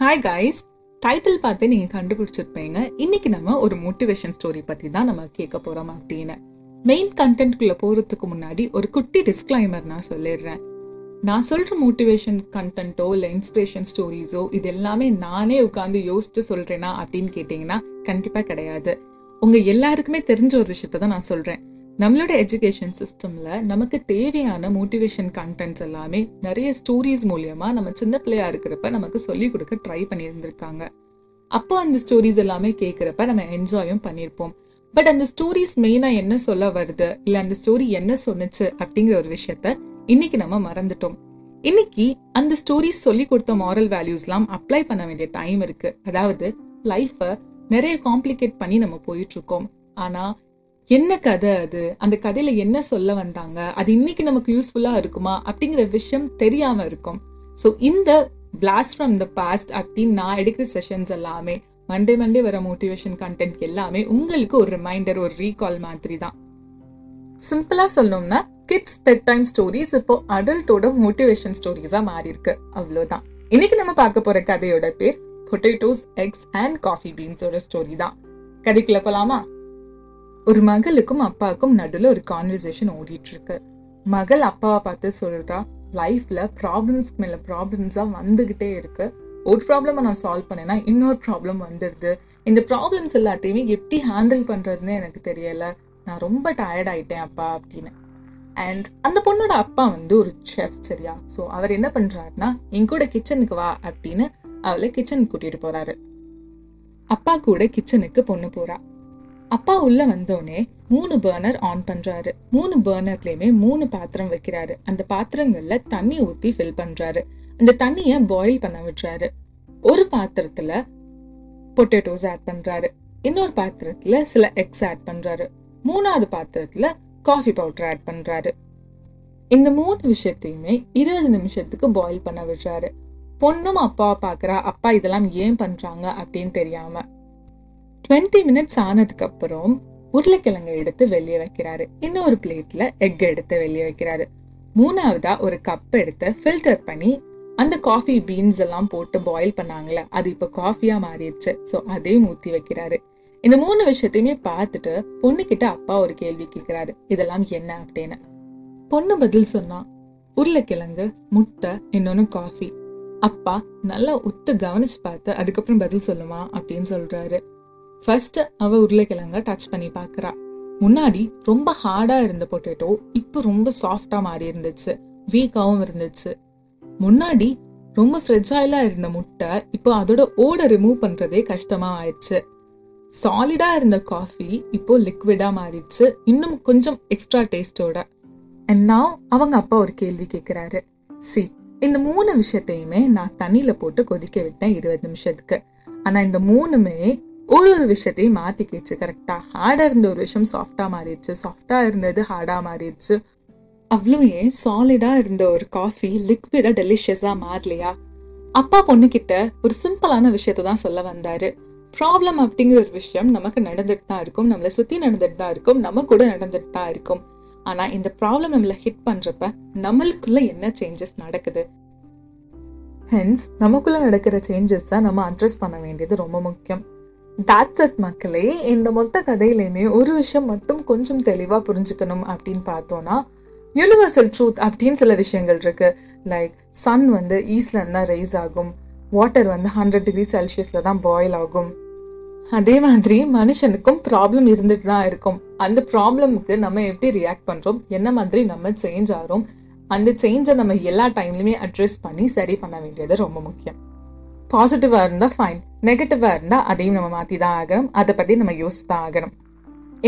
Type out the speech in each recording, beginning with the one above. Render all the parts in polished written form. Hi guys, title பார்த்து நீங்கள் கண்டுபிடிச்சிருப்பீங்க இன்னைக்கு நம்ம ஒரு மோட்டிவேஷன் ஸ்டோரி பற்றி தான் நம்ம கேட்க போகிறோம் அப்படின்னு. மெயின் கண்டென்ட்குள்ளே போகிறதுக்கு முன்னாடி ஒரு குட்டி டிஸ்க்ளைமர் நான் சொல்லிடுறேன். நான் சொல்கிற மோட்டிவேஷன் கண்டென்ட்டோ இல்லை இன்ஸ்பிரேஷன் ஸ்டோரிஸோ இது எல்லாமே நானே உட்காந்து யோசிச்சு சொல்கிறேன்னா அப்படின்னு கேட்டிங்கன்னா கண்டிப்பாக கிடையாது. உங்கள் எல்லாருக்குமே தெரிஞ்ச ஒரு விஷயத்த தான் நான் சொல்கிறேன். நம்மளோட எஜுகேஷன் சிஸ்டமில் நமக்கு தேவையான மோட்டிவேஷன் கண்டென்ட்ஸ் எல்லாமே நிறைய ஸ்டோரிஸ் மூலயமா நம்ம சின்ன பிள்ளையாக இருக்கிறப்ப நமக்கு சொல்லிக் கொடுக்க ட்ரை பண்ணியிருந்திருக்காங்க. அப்போ அந்த ஸ்டோரிஸ் எல்லாமே கேட்குறப்ப நம்ம என்ஜாயும் பண்ணியிருப்போம். பட் அந்த ஸ்டோரிஸ் மெயினாக என்ன சொல்ல வருது, இல்லை அந்த ஸ்டோரி என்ன சொன்னிச்சு அப்படிங்கிற ஒரு விஷயத்த இன்னைக்கு நம்ம மறந்துட்டோம். இன்னைக்கு அந்த ஸ்டோரிஸ் சொல்லி கொடுத்த மாரல் வேல்யூஸ்லாம் அப்ளை பண்ண வேண்டிய டைம் இருக்கு. அதாவது லைஃப்பை நிறைய காம்ப்ளிகேட் பண்ணி நம்ம போயிட்டு இருக்கோம். ஆனால் என்ன கதை அது, அந்த கதையில என்ன சொல்ல வந்தாங்க, அது இன்னைக்கு நமக்கு யூஸ்ஃபுல்லா இருக்குமா அப்படிங்கிற விஷயம் தெரியாம இருக்கும். ஸோ இந்த பிளாஸ்ட் ஃப்ரம் த பாஸ்ட் அப்படின்னு நான் எடுக்கிற செஷன்ஸ் எல்லாமே மண்டே வர மோட்டிவேஷன் கண்டென்ட் எல்லாமே உங்களுக்கு ஒரு ரிமைண்டர், ஒரு ரீகால் மாதிரி தான். சிம்பிளா சொல்லணும்னா கிட்ஸ் பெட் டைம் ஸ்டோரிஸ் இப்போ அடல்ட்டோட மோட்டிவேஷன் ஸ்டோரிஸா மாறி இருக்கு, அவ்வளவுதான். இன்னைக்கு நம்ம பார்க்க போற கதையோட பேர் பொட்டேட்டோஸ் எக்ஸ் அண்ட் காஃபி பீன்ஸோட ஸ்டோரி தான். கதைக்குள்ள போலாமா? ஒரு மகளுக்கும் அப்பாவுக்கும் நடுவில் ஒரு கான்வர்சேஷன் ஓடிட்டு இருக்கு. மகள் அப்பாவை பார்த்து சொல்றா, லைஃப்ல ப்ராப்ளம்ஸ்க்கு மேல ப்ராப்ளம்ஸா வந்துகிட்டே இருக்கு. ஒரு ப்ராப்ளம் நான் சால்வ் பண்ணேன்னா இன்னொரு ப்ராப்ளம் வந்துடுது. இந்த ப்ராப்ளம்ஸ் எல்லாத்தையுமே எப்படி ஹேண்டில் பண்றதுன்னு எனக்கு தெரியல. நான் ரொம்ப டயர்ட் ஆயிட்டேன் அப்பா அப்படின்னு. அண்ட் அந்த பொண்ணோட அப்பா வந்து ஒரு செஃப், சரியா? ஸோ அவர் என்ன பண்றாருன்னா, என் கூட கிச்சனுக்கு வா அப்படின்னு அவளை கிச்சனுக்கு கூட்டிட்டு போறாரு. அப்பா கூட கிச்சனுக்கு பொண்ணு போறா. அப்பா உள்ள வந்தோடனே 3 பர்னர் ஆன் பண்றாரு. 3 பர்னர்லயுமே 3 பாத்திரம் வைக்கிறாரு. அந்த பாத்திரங்கள்ல தண்ணி ஊற்றி ஃபில் பண்றாரு. அந்த தண்ணிய பாயில் பண்ண விடுறாரு. ஒரு பாத்திரத்துல பொட்டேட்டோஸ் ஆட் பண்றாரு, இன்னொரு பாத்திரத்துல சில எக்ஸ் ஆட் பண்றாரு, 3வது பாத்திரத்துல காஃபி பவுடர் ஆட் பண்றாரு. இந்த 3 விஷயத்தையுமே 20 நிமிஷத்துக்கு பாயில் பண்ண விடுறாரு. பொண்ணும் அப்பாவை பாக்குறா, அப்பா இதெல்லாம் ஏன் பண்றாங்க அப்படின்னு தெரியாம. 20 மினிட்ஸ் ஆனதுக்கு அப்புறம் உருளைக்கிழங்கை எடுத்து வெளியே வைக்கிறாரு. இன்னொரு பிளேட்ல எக் எடுத்து வெளியே வைக்கிறாரு. 3வதா ஒரு கப் எடுத்து ஃபில்டர் பண்ணி அந்த காஃபி பீன்ஸ் எல்லாம் போட்டு பாயில் பண்ணாங்களே அது இப்ப காஃபியா மாறிடுச்சு. ஸோ அதையும் ஊற்றி வைக்கிறாரு. இந்த 3 விஷயத்தையுமே பார்த்துட்டு பொண்ணுகிட்ட அப்பா ஒரு கேள்வி கேட்கிறாரு, இதெல்லாம் என்ன அப்படின்னு. பொண்ணு பதில் சொன்னா, உருளைக்கிழங்கு, முட்டை, இன்னொன்னு காஃபி. அப்பா நல்லா உத்து கவனிச்சு பார்த்து அதுக்கப்புறம் பதில் சொல்லுமா அப்படின்னு சொல்றாரு. ஃபர்ஸ்ட் அவ உருளைக்கிழங்க டச் பண்ணி பாக்குறா. முன்னாடி ரொம்ப ஹார்டா இருந்த பொட்டேட்டோ இப்போ ரொம்ப சாஃப்டா மாறி இருந்துச்சு, வீக்காவும் இருந்துச்சு. முன்னாடி ரொம்ப ஃப்ரெஜைலா இருந்த முட்டை இப்போ அதோட ஓட ரிமூவ் பண்றதே கஷ்டமா ஆயிடுச்சு. சாலிடா இருந்த காஃபி இப்போ லிக்விடா மாறிடுச்சு, இன்னும் கொஞ்சம் எக்ஸ்ட்ரா டேஸ்டோட. அண்ட் நான் அவங்க அப்பா ஒரு கேள்வி கேட்கிறாரு, சி இந்த 3 விஷயத்தையுமே நான் தண்ணியில போட்டு கொதிக்க விட்டேன் 20 நிமிஷத்துக்கு. ஆனா இந்த 3மே ஒரு விஷயத்தையும் மாத்திக்கிடுச்சு. கரெக்டா ஹார்டா இருந்த ஒரு விஷயம் சாஃப்டா மாறிடுச்சு, சாஃப்டா இருந்தது ஹார்டா மாறிடுச்சு, அவ்வளோயே சாலிடா இருந்த ஒரு காஃபி லிக்விடா டெலிஷியஸா மாறலையா? அப்பா பொண்ணு கிட்ட ஒரு சிம்பிளான விஷயத்தான் சொல்ல வந்தாரு. ப்ராப்ளம் அப்படிங்கிற ஒரு விஷயம் நமக்கு நடந்துட்டு தான் இருக்கும், நம்மளை சுத்தி நடந்துட்டு தான் இருக்கும், நம்ம கூட நடந்துட்டு தான் இருக்கும். ஆனா இந்த ப்ராப்ளம் நம்மளை ஹிட் பண்றப்ப நம்மளுக்குள்ள என்ன சேஞ்சஸ் நடக்குது, ஹென்ஸ் நமக்குள்ள நடக்கிற சேஞ்சஸ் தான் நம்ம அட்ரஸ் பண்ண வேண்டியது ரொம்ப முக்கியம். That's it மக்களே. இந்த மொத்த கதையிலையுமே ஒரு விஷயம் மட்டும் கொஞ்சம் தெளிவாக புரிஞ்சுக்கணும் அப்படின்னு பார்த்தோன்னா, யூனிவர்சல் ட்ரூத் அப்படின்னு சில விஷயங்கள் இருக்கு. லைக் சன் வந்து ஈஸ்ட்ல தான் ரைஸ் ஆகும், வாட்டர் வந்து 100 டிகிரி செல்சியஸ்ல தான் பாயில் ஆகும். அதே மாதிரி மனுஷனுக்கும் ப்ராப்ளம் இருந்துட்டு தான் இருக்கும். அந்த ப்ராப்ளமுக்கு நம்ம எப்படி ரியாக்ட் பண்றோம், என்ன மாதிரி நம்ம சேஞ்ச் ஆகிறோம், அந்த சேஞ்சை நம்ம எல்லா டைம்லையுமே அட்ரெஸ் பண்ணி சரி பண்ண வேண்டியது ரொம்ப முக்கியம். பாசிட்டிவா இருந்தா ஃபைன், நெகட்டிவா இருந்தா அதையும் நம்ம மாத்தி தான் ஆகணும், அதை பத்தி நம்ம யோசிச்சுதான் ஆகணும்.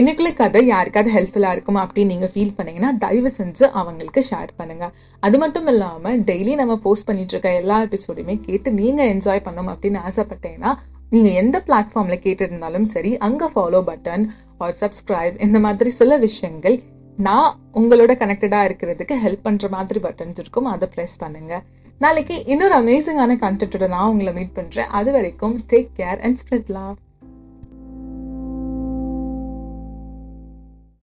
இன்னைக்குள்ள கதை யாருக்காவது ஹெல்ப்ஃபுல்லா இருக்குமா அப்படின்னு நீங்க ஃபீல் பண்ணீங்கன்னா தயவு செஞ்சு அவங்களுக்கு ஷேர் பண்ணுங்க. அது மட்டும் இல்லாம டெய்லி நம்ம போஸ்ட் பண்ணிட்டு இருக்க எல்லா எபிசோடுமே கேட்டு நீங்க என்ஜாய் பண்ணணும் அப்படின்னு ஆசைப்பட்டீங்கன்னா நீங்க எந்த பிளாட்ஃபார்ம்ல கேட்டு இருந்தாலும் சரி அங்க ஃபாலோ பட்டன் ஆர் சப்ஸ்கிரைப் இந்த மாதிரி சில விஷயங்கள் நான் உங்களோட கனெக்டடா இருக்கிறதுக்கு ஹெல்ப் பண்ற மாதிரி பட்டன்ஸ் இருக்கும், அதை ப்ரெஸ் பண்ணுங்க. நாளைக்கு இன்னொரு அமேசிங்கான கண்டென்ட்டோட நான் உங்களை மீட் பண்றேன். அது வரைக்கும் take care and spread love.